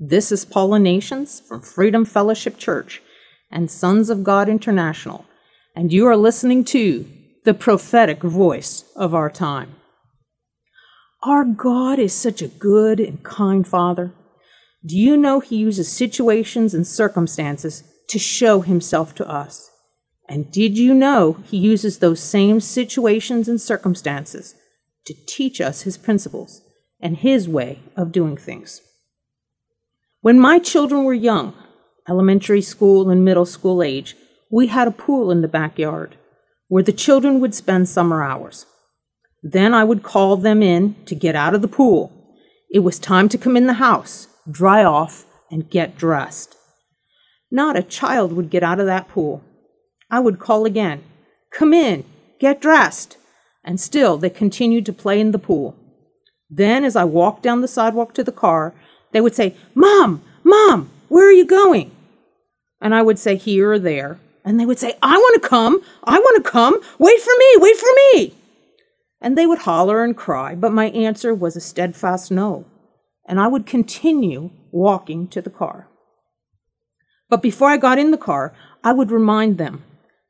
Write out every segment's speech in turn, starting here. This is Paula Nations from Freedom Fellowship Church and Sons of God International, and you are listening to the prophetic voice of our time. Our God is such a good and kind Father. Do you know He uses situations and circumstances to show Himself to us? And did you know He uses those same situations and circumstances to teach us His principles and His way of doing things? When my children were young, elementary school and middle school age, we had a pool in the backyard where the children would spend summer hours. Then I would call them in to get out of the pool. It was time to come in the house, dry off, and get dressed. Not a child would get out of that pool. I would call again, "Come in, get dressed," and still they continued to play in the pool. Then as I walked down the sidewalk to the car, they would say, "Mom, Mom, where are you going?" And I would say, "Here or there." And they would say, "I want to come. I want to come. Wait for me. Wait for me." And they would holler and cry, but my answer was a steadfast no. And I would continue walking to the car. But before I got in the car, I would remind them,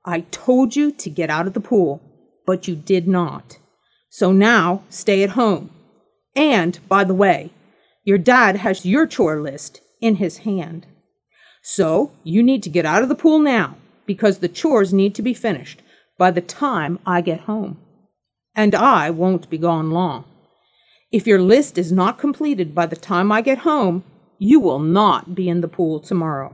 "I told you to get out of the pool, but you did not. So now stay at home. And by the way, your dad has your chore list in his hand. So you need to get out of the pool now because the chores need to be finished by the time I get home. And I won't be gone long. If your list is not completed by the time I get home, you will not be in the pool tomorrow."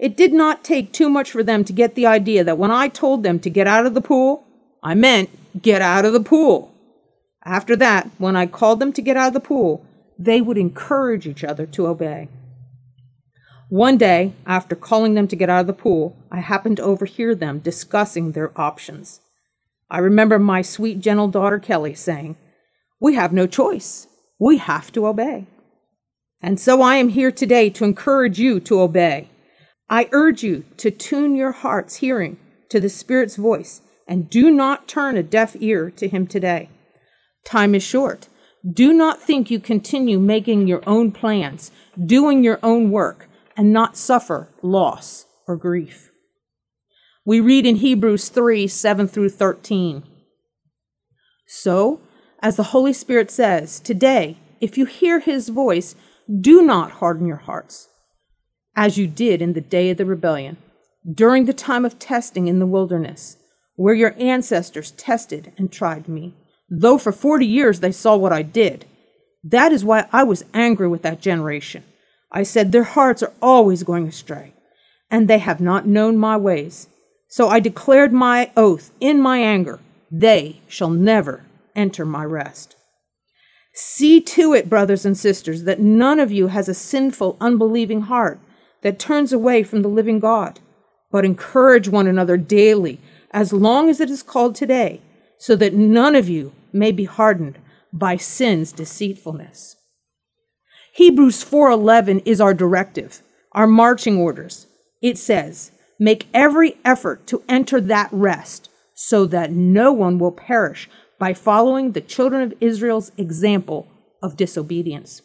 It did not take too much for them to get the idea that when I told them to get out of the pool, I meant get out of the pool. After that, when I called them to get out of the pool, they would encourage each other to obey. One day, after calling them to get out of the pool, I happened to overhear them discussing their options. I remember my sweet, gentle daughter, Kelly, saying, "We have no choice. We have to obey." And so I am here today to encourage you to obey. I urge you to tune your heart's hearing to the Spirit's voice and do not turn a deaf ear to Him today. Time is short. Do not think you continue making your own plans, doing your own work, and not suffer loss or grief. We read in Hebrews 3:7 through 13. "So, as the Holy Spirit says, today, if you hear His voice, do not harden your hearts, as you did in the day of the rebellion, during the time of testing in the wilderness, where your ancestors tested and tried me. Though for 40 years they saw what I did. That is why I was angry with that generation. I said, their hearts are always going astray, and they have not known my ways. So I declared my oath in my anger, they shall never enter my rest. See to it, brothers and sisters, that none of you has a sinful, unbelieving heart that turns away from the living God, but encourage one another daily, as long as it is called today, so that none of you may be hardened by sin's deceitfulness." Hebrews 4:11 is our directive, our marching orders. It says, "Make every effort to enter that rest so that no one will perish by following the children of Israel's example of disobedience."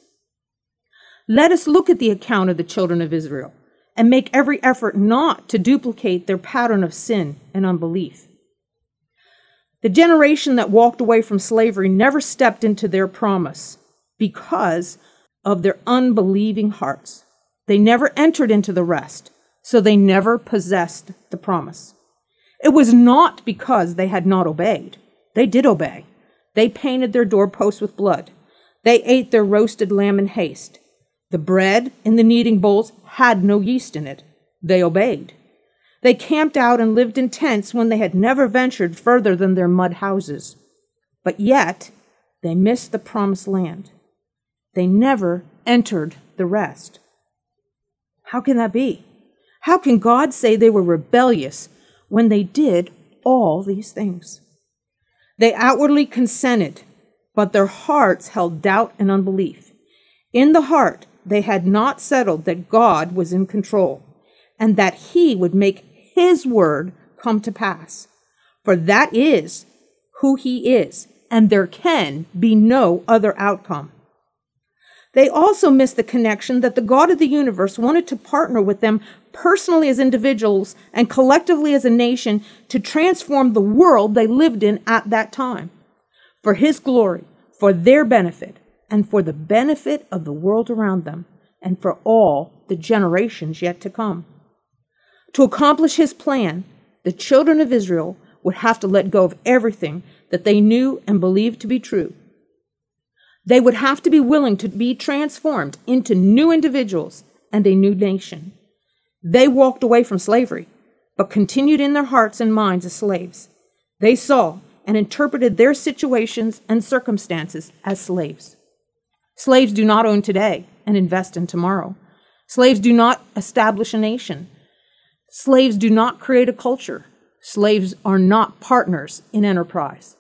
Let us look at the account of the children of Israel and make every effort not to duplicate their pattern of sin and unbelief. The generation that walked away from slavery never stepped into their promise because of their unbelieving hearts. They never entered into the rest, so they never possessed the promise. It was not because they had not obeyed. They did obey. They painted their doorposts with blood. They ate their roasted lamb in haste. The bread in the kneading bowls had no yeast in it. They obeyed. They camped out and lived in tents when they had never ventured further than their mud houses. But yet, they missed the promised land. They never entered the rest. How can that be? How can God say they were rebellious when they did all these things? They outwardly consented, but their hearts held doubt and unbelief. In the heart, they had not settled that God was in control and that he would make his word come to pass. For that is who he is, and there can be no other outcome. They also missed the connection that the God of the universe wanted to partner with them personally as individuals and collectively as a nation to transform the world they lived in at that time for his glory, for their benefit, and for the benefit of the world around them, and for all the generations yet to come. To accomplish his plan, the children of Israel would have to let go of everything that they knew and believed to be true. They would have to be willing to be transformed into new individuals and a new nation. They walked away from slavery, but continued in their hearts and minds as slaves. They saw and interpreted their situations and circumstances as slaves. Slaves do not own today and invest in tomorrow. Slaves do not establish a nation. Slaves do not create a culture. Slaves are not partners in enterprise.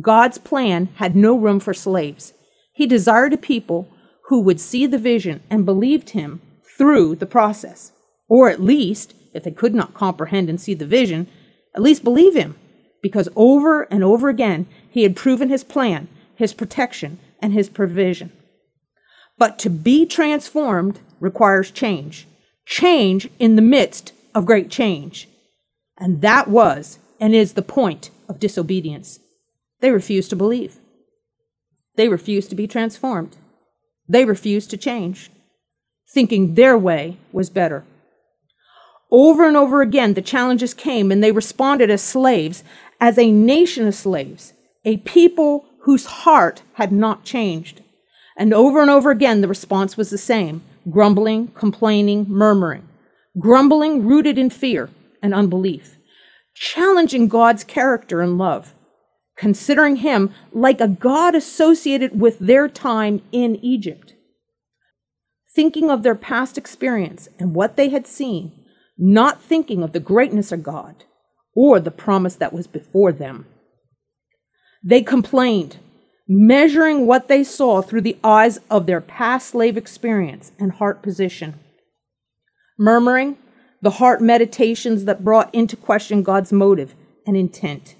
God's plan had no room for slaves. He desired a people who would see the vision and believed him through the process. Or at least, if they could not comprehend and see the vision, at least believe him. Because over and over again, he had proven his plan, his protection, and his provision. But to be transformed requires change. Change in the midst of great change. And that was and is the point of disobedience. They refused to believe. They refused to be transformed. They refused to change, thinking their way was better. Over and over again, the challenges came, and they responded as slaves, as a nation of slaves, a people whose heart had not changed. And over again, the response was the same, grumbling, complaining, murmuring. Grumbling rooted in fear and unbelief. Challenging God's character and love. Considering him like a God associated with their time in Egypt. Thinking of their past experience and what they had seen, not thinking of the greatness of God or the promise that was before them. They complained, measuring what they saw through the eyes of their past slave experience and heart position. Murmuring, the heart meditations that brought into question God's motive and intent.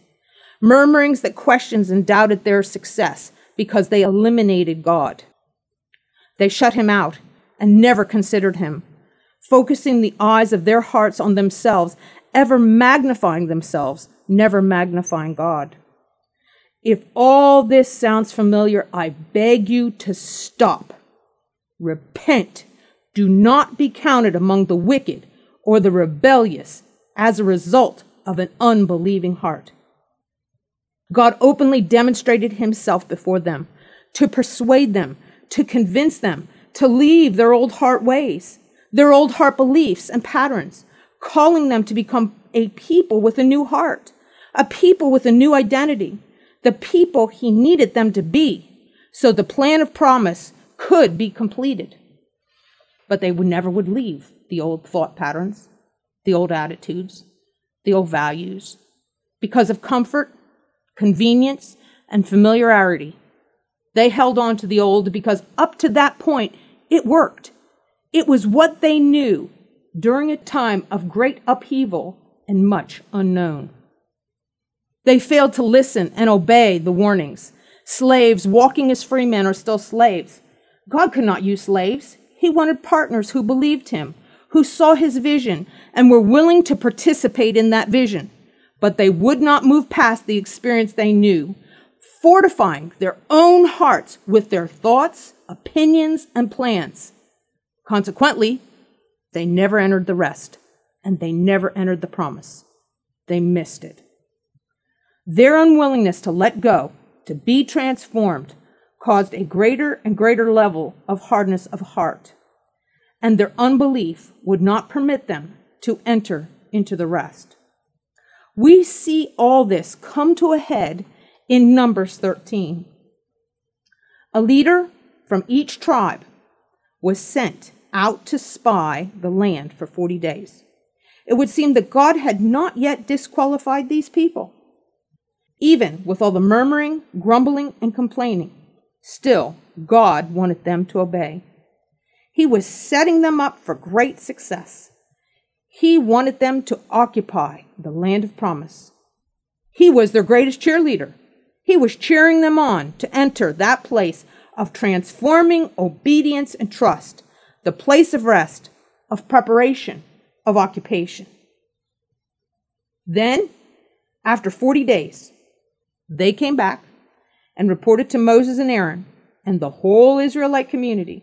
Murmurings that questioned and doubted their success because they eliminated God. They shut him out and never considered him, focusing the eyes of their hearts on themselves, ever magnifying themselves, never magnifying God. If all this sounds familiar, I beg you to stop. Repent. Do not be counted among the wicked or the rebellious as a result of an unbelieving heart. God openly demonstrated himself before them to persuade them, to convince them, to leave their old heart ways, their old heart beliefs and patterns, calling them to become a people with a new heart, a people with a new identity. The people he needed them to be, so the plan of promise could be completed. But they never would leave the old thought patterns, the old attitudes, the old values, because of comfort, convenience, and familiarity. They held on to the old because up to that point, it worked. It was what they knew during a time of great upheaval and much unknown. They failed to listen and obey the warnings. Slaves walking as free men are still slaves. God could not use slaves. He wanted partners who believed him, who saw his vision, and were willing to participate in that vision. But they would not move past the experience they knew, fortifying their own hearts with their thoughts, opinions, and plans. Consequently, they never entered the rest, and they never entered the promise. They missed it. Their unwillingness to let go, to be transformed, caused a greater and greater level of hardness of heart, and their unbelief would not permit them to enter into the rest. We see all this come to a head in Numbers 13. A leader from each tribe was sent out to spy the land for 40 days. It would seem that God had not yet disqualified these people. Even with all the murmuring, grumbling, and complaining, still God wanted them to obey. He was setting them up for great success. He wanted them to occupy the land of promise. He was their greatest cheerleader. He was cheering them on to enter that place of transforming obedience and trust, the place of rest, of preparation, of occupation. Then, after 40 days, they came back and reported to Moses and Aaron and the whole Israelite community,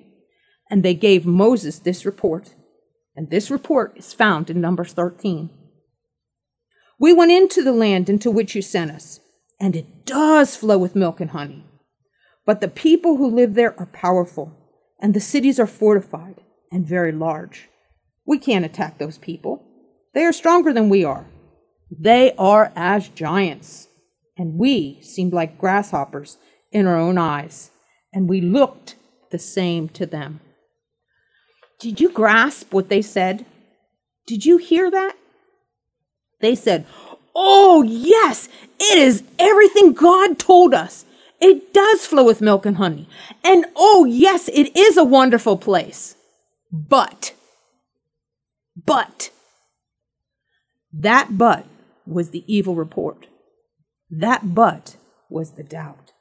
and they gave Moses this report. And this report is found in Numbers 13. We went into the land into which you sent us, and it does flow with milk and honey. But the people who live there are powerful, and the cities are fortified and very large. We can't attack those people. They are stronger than we are. They are as giants, and we seemed like grasshoppers in our own eyes, and we looked the same to them. Did you grasp what they said? Did you hear that? They said, "Oh, yes, it is everything God told us. It does flow with milk and honey. And oh, yes, it is a wonderful place. But, that but was the evil report. That but was the doubt.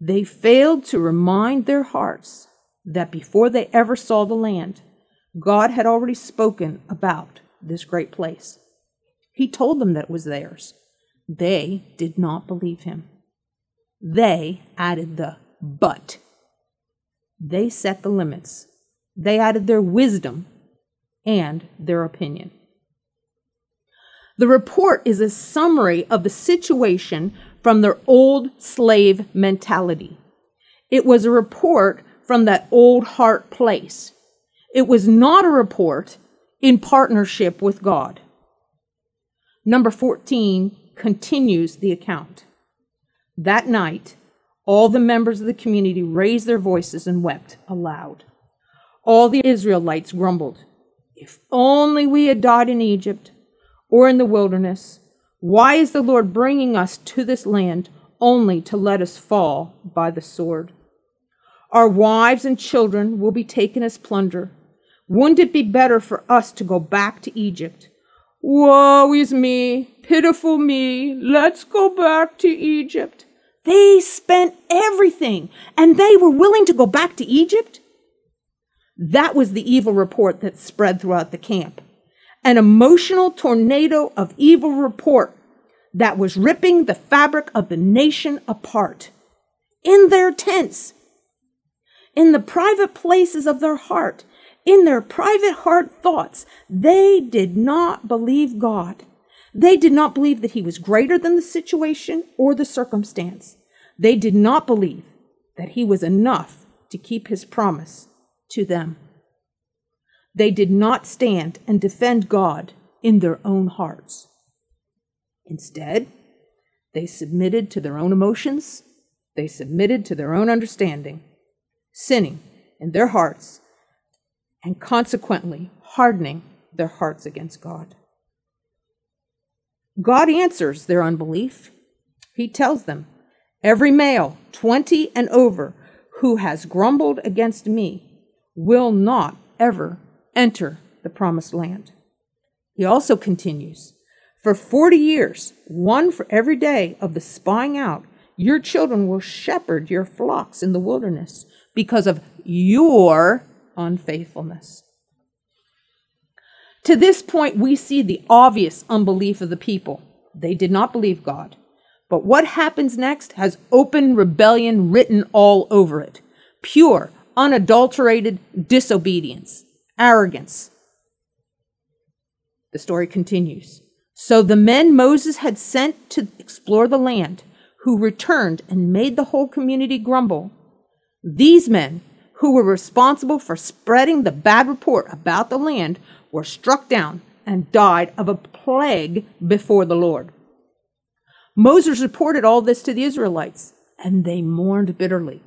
They failed to remind their hearts that before they ever saw the land, God had already spoken about this great place. He told them that it was theirs. They did not believe him. They added the but. They set the limits. They added their wisdom and their opinion. The report is a summary of the situation from their old slave mentality. It was a report from that old heart place. It was not a report in partnership with God. Number 14 continues the account. That night, all the members of the community raised their voices and wept aloud. All the Israelites grumbled, "If only we had died in Egypt or in the wilderness. Why is the Lord bringing us to this land only to let us fall by the sword? Our wives and children will be taken as plunder. Wouldn't it be better for us to go back to Egypt? Woe is me, pitiful me, let's go back to Egypt." They spent everything, and they were willing to go back to Egypt? That was the evil report that spread throughout the camp. An emotional tornado of evil report that was ripping the fabric of the nation apart. In their tents, in the private places of their heart, in their private heart thoughts, they did not believe God. They did not believe that he was greater than the situation or the circumstance. They did not believe that he was enough to keep his promise to them. They did not stand and defend God in their own hearts. Instead, they submitted to their own emotions. They submitted to their own understanding, sinning in their hearts, and consequently hardening their hearts against God. God answers their unbelief. He tells them, "Every male, 20 and over, who has grumbled against me will not ever enter the promised land." He also continues, "For 40 years, one for every day of the spying out, your children will shepherd your flocks in the wilderness because of your unfaithfulness." To this point, we see the obvious unbelief of the people. They did not believe God. But what happens next has open rebellion written all over it. Pure, unadulterated disobedience, arrogance. The story continues. "So the men Moses had sent to explore the land, who returned and made the whole community grumble, these men who were responsible for spreading the bad report about the land were struck down and died of a plague before the Lord." Moses reported all this to the Israelites, and they mourned bitterly.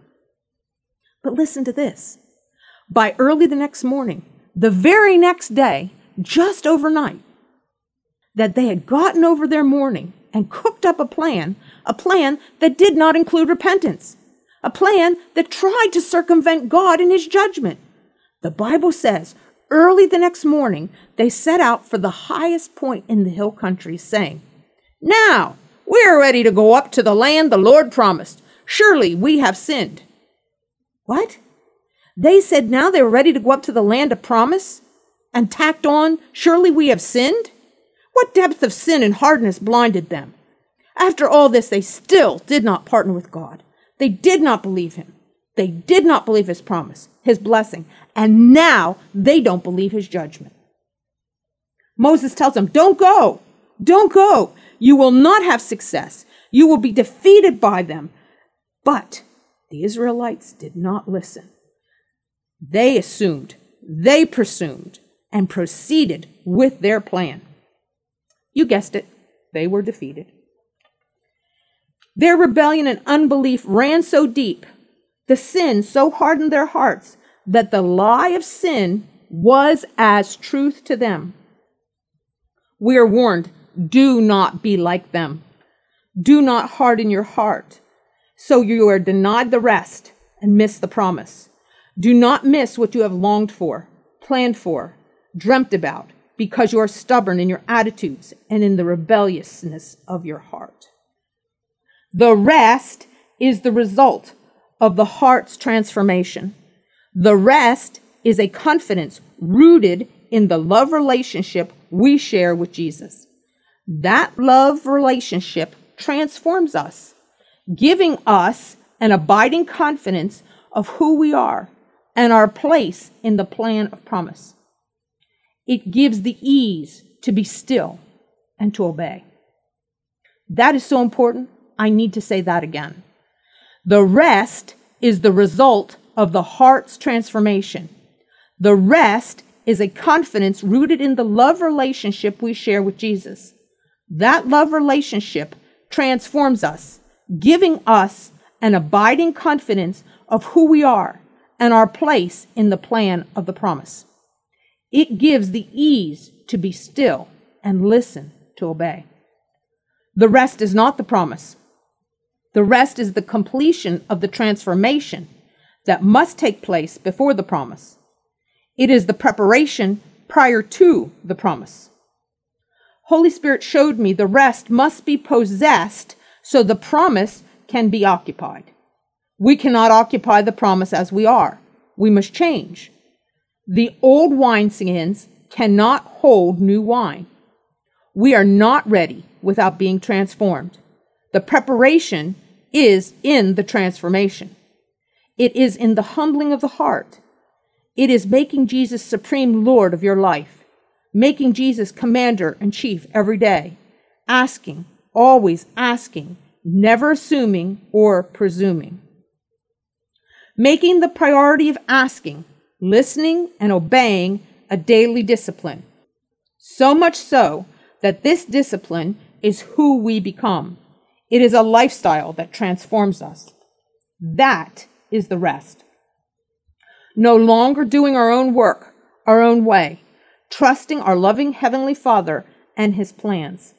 But listen to this. by early the next morning, the very next day, just overnight, that they had gotten over their mourning and cooked up a plan that did not include repentance, a plan that tried to circumvent God in his judgment. The Bible says, early the next morning, they set out for the highest point in the hill country, saying, "Now we are ready to go up to the land the Lord promised. Surely we have sinned." What? They said now they were ready to go up to the land of promise and tacked on, "Surely we have sinned"? What depth of sin and hardness blinded them? After all this, they still did not partner with God. They did not believe him. They did not believe his promise, his blessing, and now they don't believe his judgment. Moses tells them, "Don't go. Don't go. You will not have success. You will be defeated by them." But the Israelites did not listen. They assumed, they presumed, and proceeded with their plan. You guessed it, they were defeated. Their rebellion and unbelief ran so deep, the sin so hardened their hearts, that the lie of sin was as truth to them. We are warned, do not be like them. Do not harden your heart, so you are denied the rest and miss the promise. Do not miss what you have longed for, planned for, dreamt about, because you are stubborn in your attitudes and in the rebelliousness of your heart. The rest is the result of the heart's transformation. The rest is a confidence rooted in the love relationship we share with Jesus. That love relationship transforms us, giving us an abiding confidence of who we are and our place in the plan of promise. It gives the ease to be still and to obey. That is so important, I need to say that again. The rest is the result of the heart's transformation. The rest is a confidence rooted in the love relationship we share with Jesus. That love relationship transforms us, giving us an abiding confidence of who we are and our place in the plan of the promise. It gives the ease to be still and listen to obey. The rest is not the promise. The rest is the completion of the transformation that must take place before the promise. It is the preparation prior to the promise. Holy Spirit showed me the rest must be possessed so the promise can be occupied. We cannot occupy the promise as we are. We must change. The old wineskins cannot hold new wine. We are not ready without being transformed. The preparation is in the transformation. It is in the humbling of the heart. It is making Jesus supreme Lord of your life, making Jesus commander in chief every day, asking, always asking, never assuming or presuming. Making the priority of asking, listening, and obeying a daily discipline, so much so that this discipline is who we become. It is a lifestyle that transforms us. That is the rest. No longer doing our own work, our own way, trusting our loving Heavenly Father and His plans.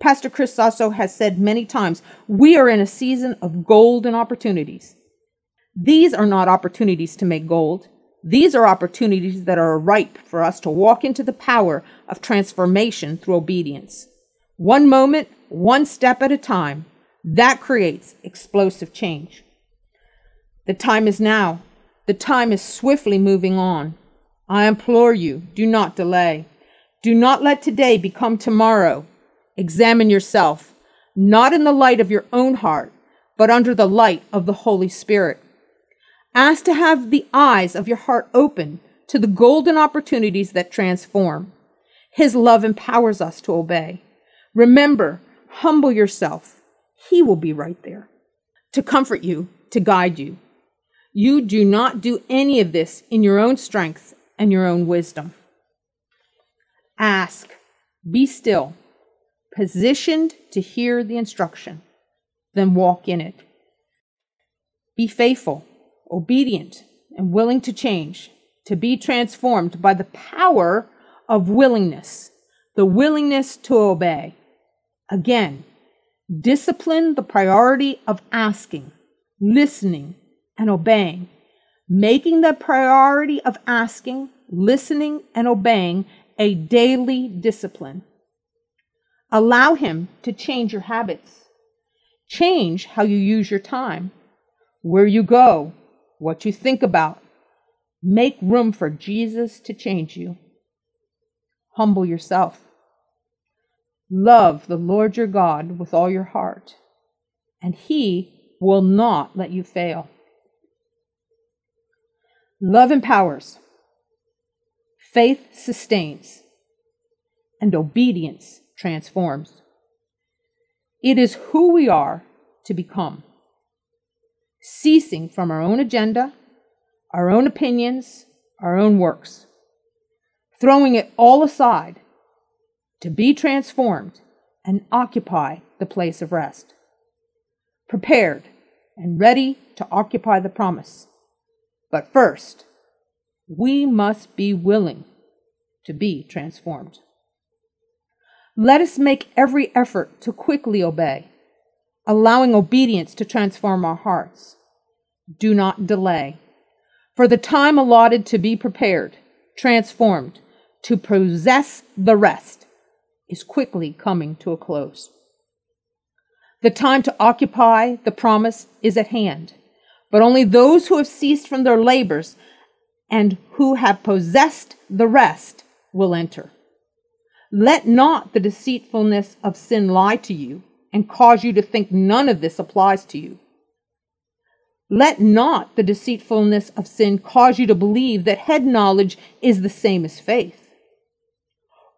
Pastor Chris Sasso has said many times, we are in a season of golden opportunities. These are not opportunities to make gold. These are opportunities that are ripe for us to walk into the power of transformation through obedience. One moment, one step at a time. That creates explosive change. The time is now. The time is swiftly moving on. I implore you, do not delay. Do not let today become tomorrow. Examine yourself, not in the light of your own heart, but under the light of the Holy Spirit. Ask to have the eyes of your heart open to the golden opportunities that transform. His love empowers us to obey. Remember, humble yourself. He will be right there to comfort you, to guide you. You do not do any of this in your own strength and your own wisdom. Ask, be still, positioned to hear the instruction, then walk in it. Be faithful, obedient, and willing to change, to be transformed by the power of willingness, the willingness to obey. Again, discipline the priority of asking, listening, and obeying. Making the priority of asking, listening, and obeying a daily discipline. Allow Him to change your habits. Change how you use your time, where you go, what you think about. Make room for Jesus to change you. Humble yourself. Love the Lord your God with all your heart, and He will not let you fail. Love empowers, faith sustains, and obedience transforms. It is who we are to become, ceasing from our own agenda, our own opinions, our own works, throwing it all aside to be transformed and occupy the place of rest, prepared and ready to occupy the promise. But first, we must be willing to be transformed. Let us make every effort to quickly obey, allowing obedience to transform our hearts. Do not delay, for the time allotted to be prepared, transformed, to possess the rest is quickly coming to a close. The time to occupy the promise is at hand, but only those who have ceased from their labors and who have possessed the rest will enter. Let not the deceitfulness of sin lie to you and cause you to think none of this applies to you. Let not the deceitfulness of sin cause you to believe that head knowledge is the same as faith,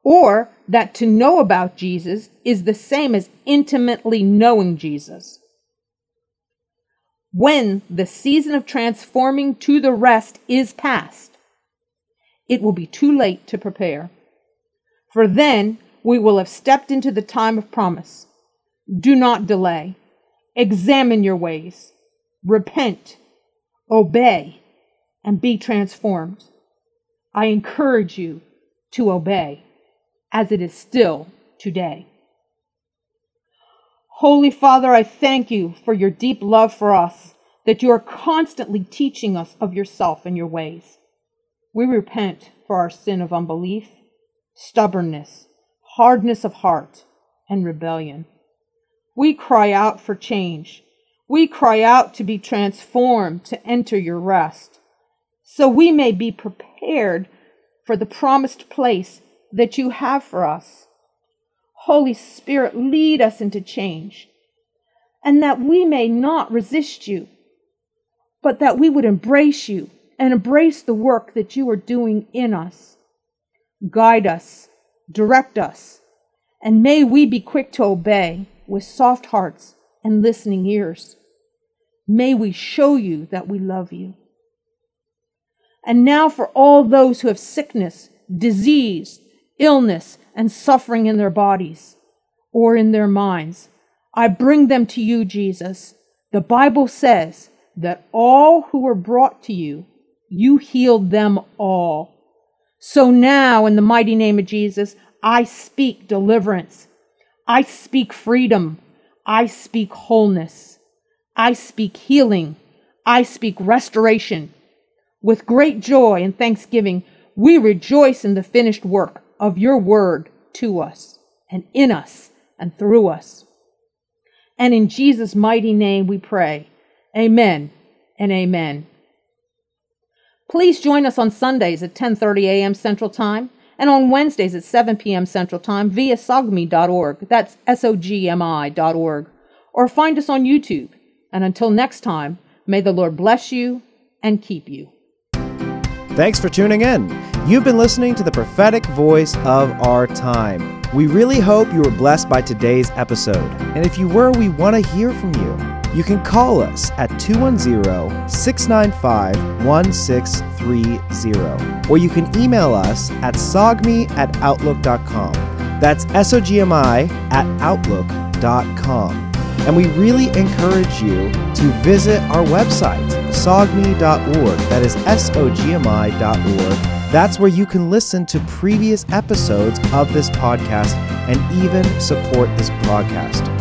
or that to know about Jesus is the same as intimately knowing Jesus. When the season of transforming to the rest is past, it will be too late to prepare. For then we will have stepped into the time of promise. Do not delay. Examine your ways. Repent. Obey. And be transformed. I encourage you to obey, as it is still today. Holy Father, I thank you for your deep love for us, that you are constantly teaching us of yourself and your ways. We repent for our sin of unbelief, stubbornness, hardness of heart, and rebellion. We cry out for change. We cry out to be transformed to enter your rest, so we may be prepared for the promised place that you have for us. Holy Spirit, lead us into change, and that we may not resist you, but that we would embrace you and embrace the work that you are doing in us. Guide us, direct us, and may we be quick to obey with soft hearts and listening ears. May we show you that we love you. And now for all those who have sickness, disease, illness, and suffering in their bodies or in their minds, I bring them to you, Jesus. The Bible says that all who were brought to you, you healed them all. So now, in the mighty name of Jesus, I speak deliverance. I speak freedom. I speak wholeness. I speak healing. I speak restoration. With great joy and thanksgiving, we rejoice in the finished work of your word to us and in us and through us. And in Jesus' mighty name we pray. Amen and amen. Please join us on Sundays at 10:30 a.m. Central Time and on Wednesdays at 7 p.m. Central Time via sogmi.org. That's sogmi.org. Or find us on YouTube. And until next time, may the Lord bless you and keep you. Thanks for tuning in. You've been listening to the prophetic voice of our time. We really hope you were blessed by today's episode. And if you were, we want to hear from you. You can call us at 210-695-1630. Or you can email us at sogmi@outlook.com. That's sogmi@outlook.com. And we really encourage you to visit our website, sogmi.org. That is SOGMI.org. That's where you can listen to previous episodes of this podcast and even support this podcast.